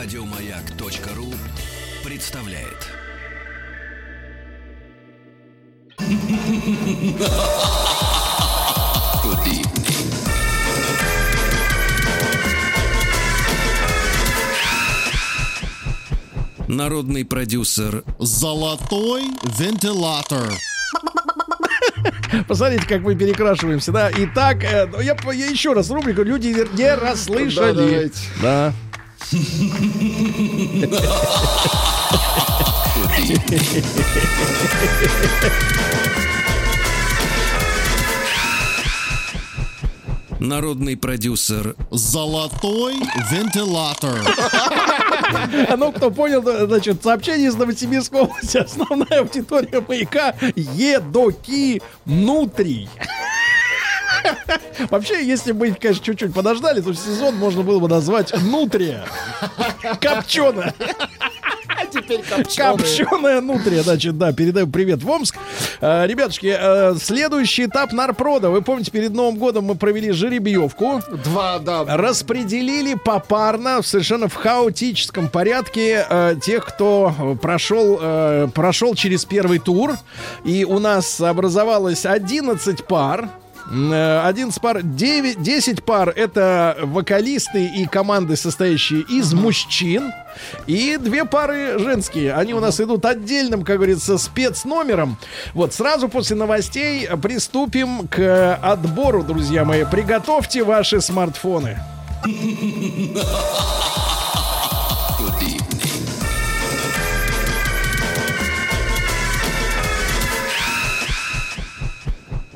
РадиоМаяк.ру представляет. Народный продюсер. Золотой вентилятор. Посмотрите, как мы перекрашиваемся, да? Итак, я еще раз рубрику «Люди не расслышали». Да. Народный продюсер. Золотой вентилятор. Ну, кто понял, значит, сообщение из Новосибирской области. Основная аудитория «Маяка» — едоки внутри. Вообще, если бы, конечно, чуть-чуть подождали, то сезон можно было бы назвать «Нутрия». Копченая. Теперь копченая нутрия, значит, да, передаю привет в Омск. Ребятушки, следующий этап нарпрода. Вы помните, перед Новым годом мы провели жеребьевку. Да. Распределили попарно, совершенно в хаотическом порядке, тех, кто прошел через первый тур. И у нас образовалось 11 пар. 11 пар, 10 пар — это вокалисты и команды, состоящие из мужчин. И 2 пары женские. Они у нас идут отдельным, как говорится, спецномером. Вот, сразу после новостей приступим к отбору, друзья мои. Приготовьте ваши смартфоны.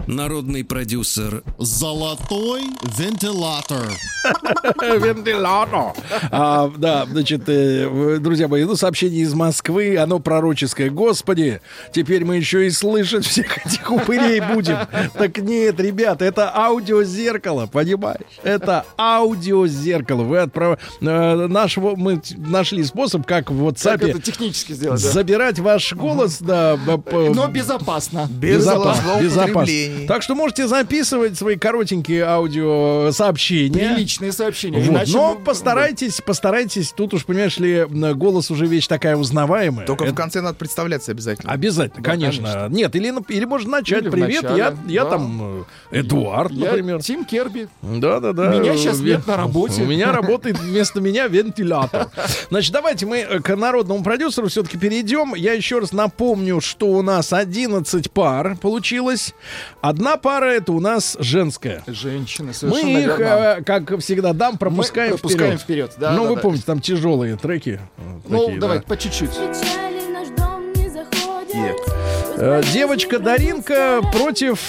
Народный продюсер. Золотой вентилятор. Вентилятор. Да, значит, друзья мои, сообщение из Москвы, оно пророческое. Господи, теперь мы еще и слышать всех этих упырей будем. Так нет, ребята, это аудиозеркало, понимаешь? Это аудиозеркало. Мы нашли способ, как в WhatsApp... Как это технически сделать? Забирать ваш голос, да. Но безопасно. Безопасно. Так что можете записывать свои коротенькие аудиосообщения. Приличные сообщения. Вот. Но постарайтесь, тут уж, понимаешь ли, голос уже вещь такая узнаваемая. Только в конце надо представляться обязательно. Обязательно, да, конечно. Нет, или можно начать. Или привет, я там Эдуард, например. Тим Керби. Да. Меня сейчас нет на работе. У меня работает вместо меня вентилятор. Значит, давайте мы к народному продюсеру все-таки перейдем. Я еще раз напомню, что у нас 11 пар получилось. Одна пара — это у нас женская. Женщины, совершенно мы их, как всегда, пропускаем вперед. Да, вы помните, там тяжелые треки. Такие, давайте по чуть-чуть. Девочка Даринка против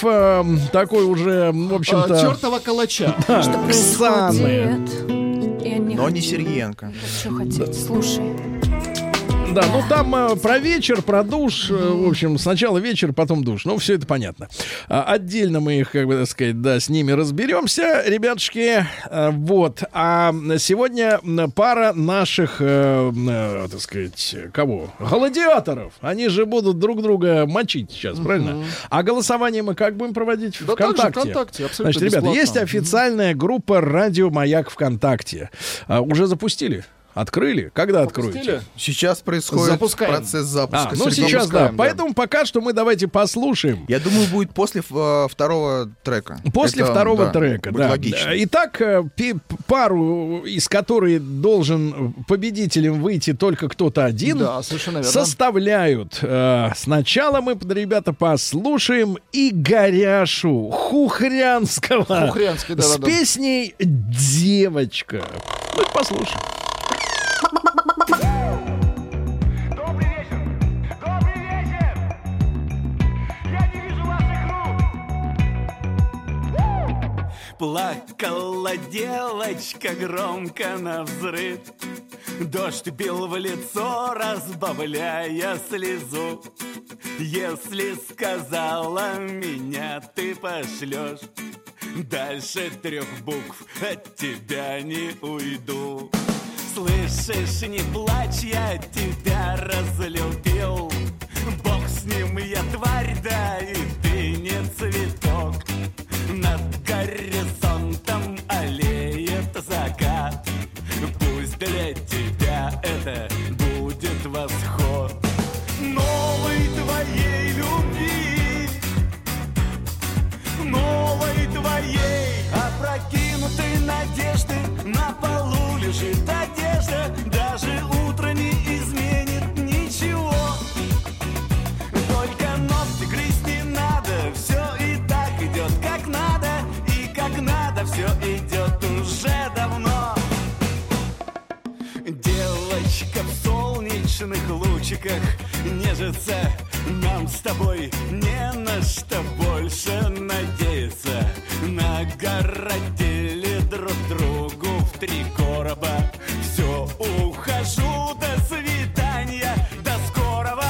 такой уже, в общем-то... Чертова калача. Да, Саны. Но не Сергеенко. Что хотите, слушай. Да, там про вечер, про душ. В общем, сначала вечер, потом душ. Все это понятно. Отдельно мы их, с ними разберемся, ребятушки. Вот. А сегодня пара наших, кого? Гладиаторов. Они же будут друг друга мочить сейчас, правильно? А голосование мы как будем проводить? ВКонтакте. ВКонтакте, абсолютно. Значит, ребята, бесплатно. Есть официальная группа «Радио Маяк» ВКонтакте. Уже запустили? Открыли? Когда откроете? Сейчас происходит процесс запуска. Сейчас, да. Поэтому пока что мы давайте послушаем. Я думаю, будет после второго трека. После второго трека. Логично. Итак, пару, из которой должен победителем выйти только кто-то один, составляют. Сначала мы, ребята, послушаем Игоряшу Хухрянского. С песней «Девочка». Мы послушаем. Плакала девочка громко навзрыд. Дождь бил в лицо, разбавляя слезу. Если сказала меня, ты пошлёшь, дальше 3 букв от тебя не уйду. Слышишь, не плачь, я тебя разлюбил. Бог с ним, я тварь, да и ты не цветок. Над горизонтом алеет закат. Пусть для тебя все идет уже давно. Девочка в солнечных лучиках нежится, нам с тобой не на что больше надеяться. Нагородили друг другу в три короба. Все, ухожу, до свидания, до скорого.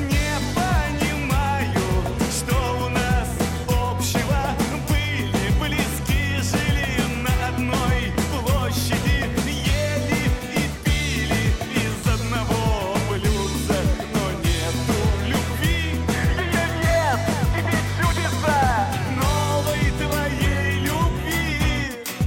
Не понимаю, что у нас общего. Были близки, жили на одной площади, ели и пили из одного блюдца. Но нету любви, ее нет, тебе чудеса новой твоей любви,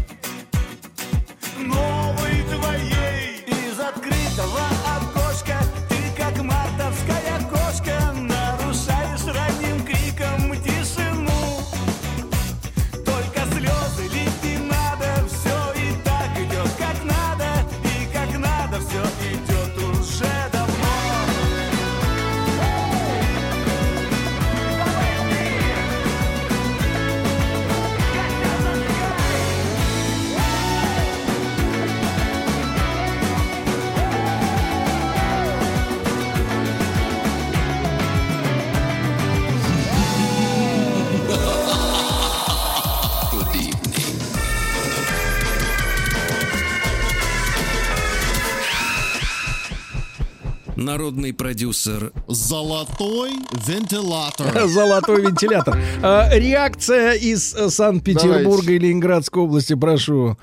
новой твоей. Из открытого окошка ты, как мартовская кошка, нарушаешь ранним криком тишину. Только слезы лить не надо, все и так идет, как надо, и как надо все идет уже давно. Народный продюсер. Золотой вентилятор. Золотой вентилятор. Реакция из Санкт-Петербурга и Ленинградской области, прошу.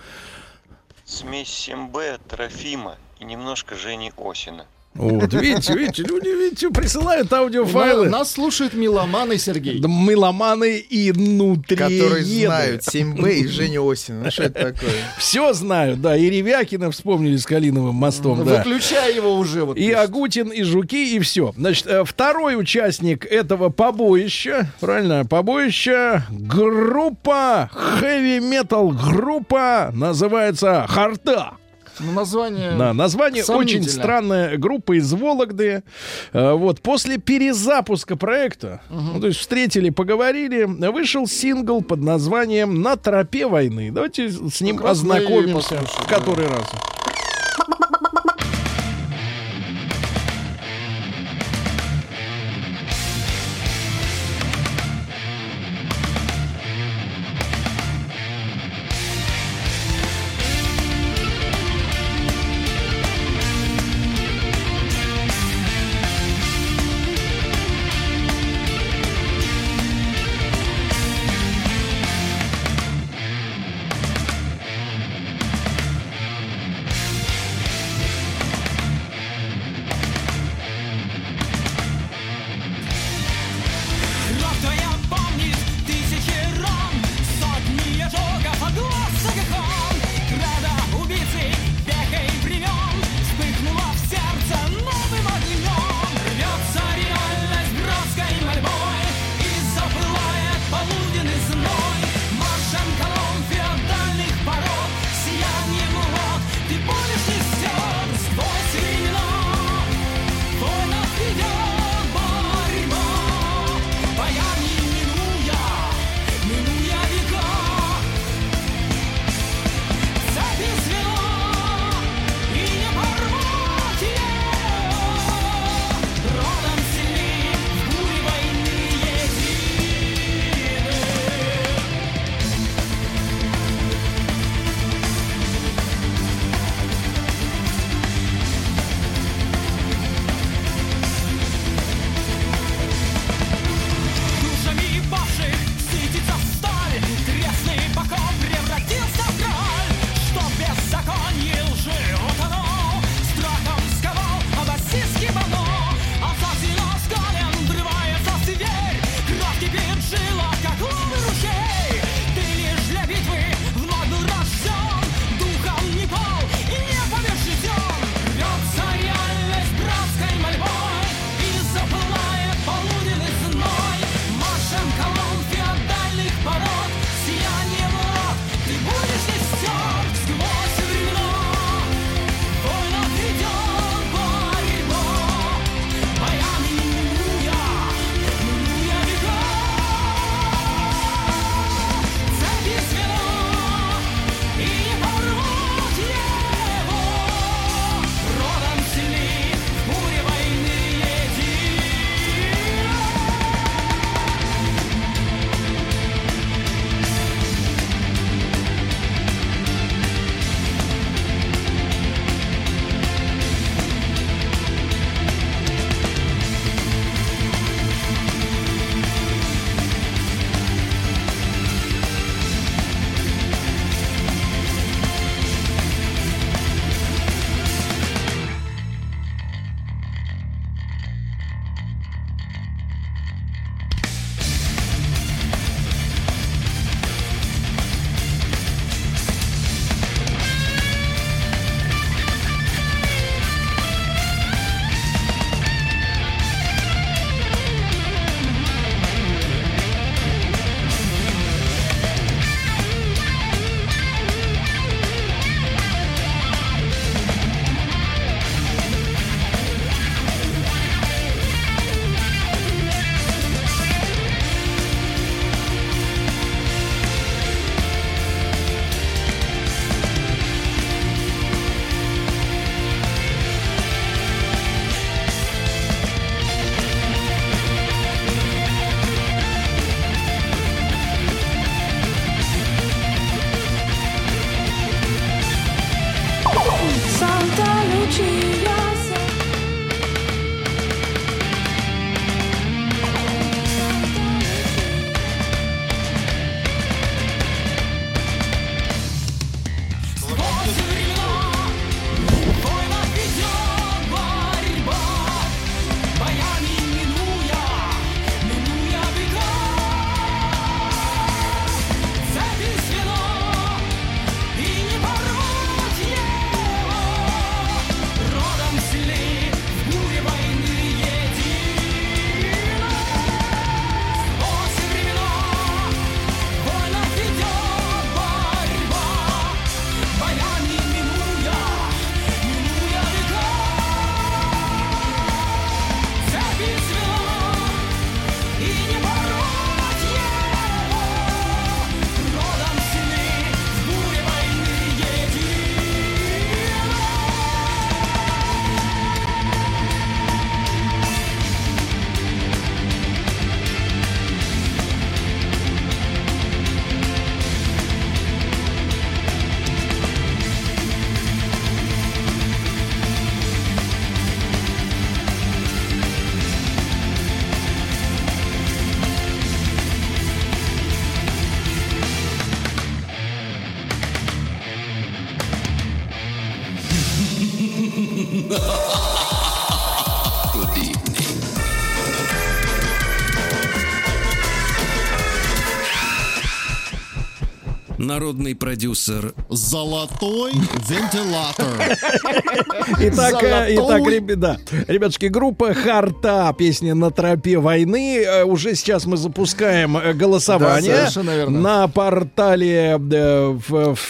Смесь 7Б, Трофима и немножко Жени Осина. Вот, видите, люди, присылают аудиофайлы. Нас слушают меломаны, Сергей. Да, меломаны и нутриеды. Которые знают 7Б и Женю Осина. Ну, что это такое? Все знают, да. И Ревякина вспомнили с Калиновым мостом. Да. Выключай его уже. Вот, и Агутин, и Жуки, и все. Значит, второй участник этого побоища, правильно, побоища, группа, хэви-метал группа, называется Харта. Ну, название, да, название очень странное. Группа из Вологды. Вот. После перезапуска проекта, ну, то есть встретили, поговорили, вышел сингл под названием «На тропе войны». Давайте с ним ознакомимся в который раз. Народный продюсер. Золотой вентилятор. Итак, ребятушки, группа Харта, песня «На тропе войны». Уже сейчас мы запускаем голосование на портале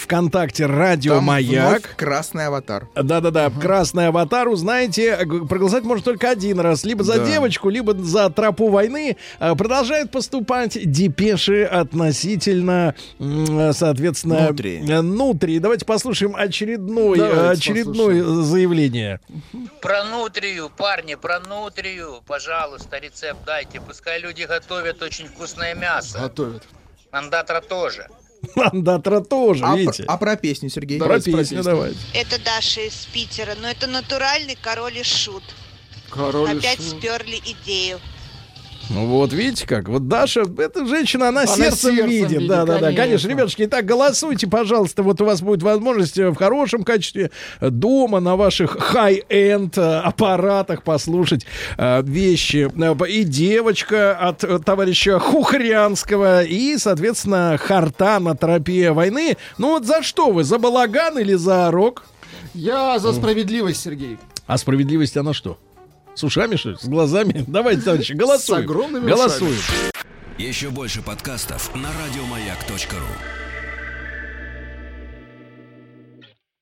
ВКонтакте «Радио Маяк». Красный аватар. Да-да-да, красный аватар. Узнаете, проголосовать можно только один раз. Либо за девочку, либо за тропу войны. Продолжают поступать депеши относительно... соответственно, нутри. Давайте послушаем очередное заявление. Про нутрию, парни, про нутрию. Пожалуйста, рецепт дайте. Пускай люди готовят очень вкусное мясо. Готовят. Андатра тоже. Андатра тоже, видите. А про песню, Сергей? Про песню давайте. Это Даша из Питера, но это натуральный король и шут. Опять сперли идею. Ну вот, видите как? Вот Даша, эта женщина, она сердцем видит. Да-да-да, конечно, ребятушки. Итак, голосуйте, пожалуйста. Вот у вас будет возможность в хорошем качестве дома на ваших хай-энд аппаратах послушать вещи. И девочка от товарища Хухрянского, и, соответственно, Харта «На тропе войны». Ну вот за что вы? За балаган или за рок? Я за справедливость, Сергей. А справедливость она что? С ушами, что ли? С глазами? Давайте, товарищи, голосуем. С огромными голосуем. Еще больше подкастов на радиомаяк.ру.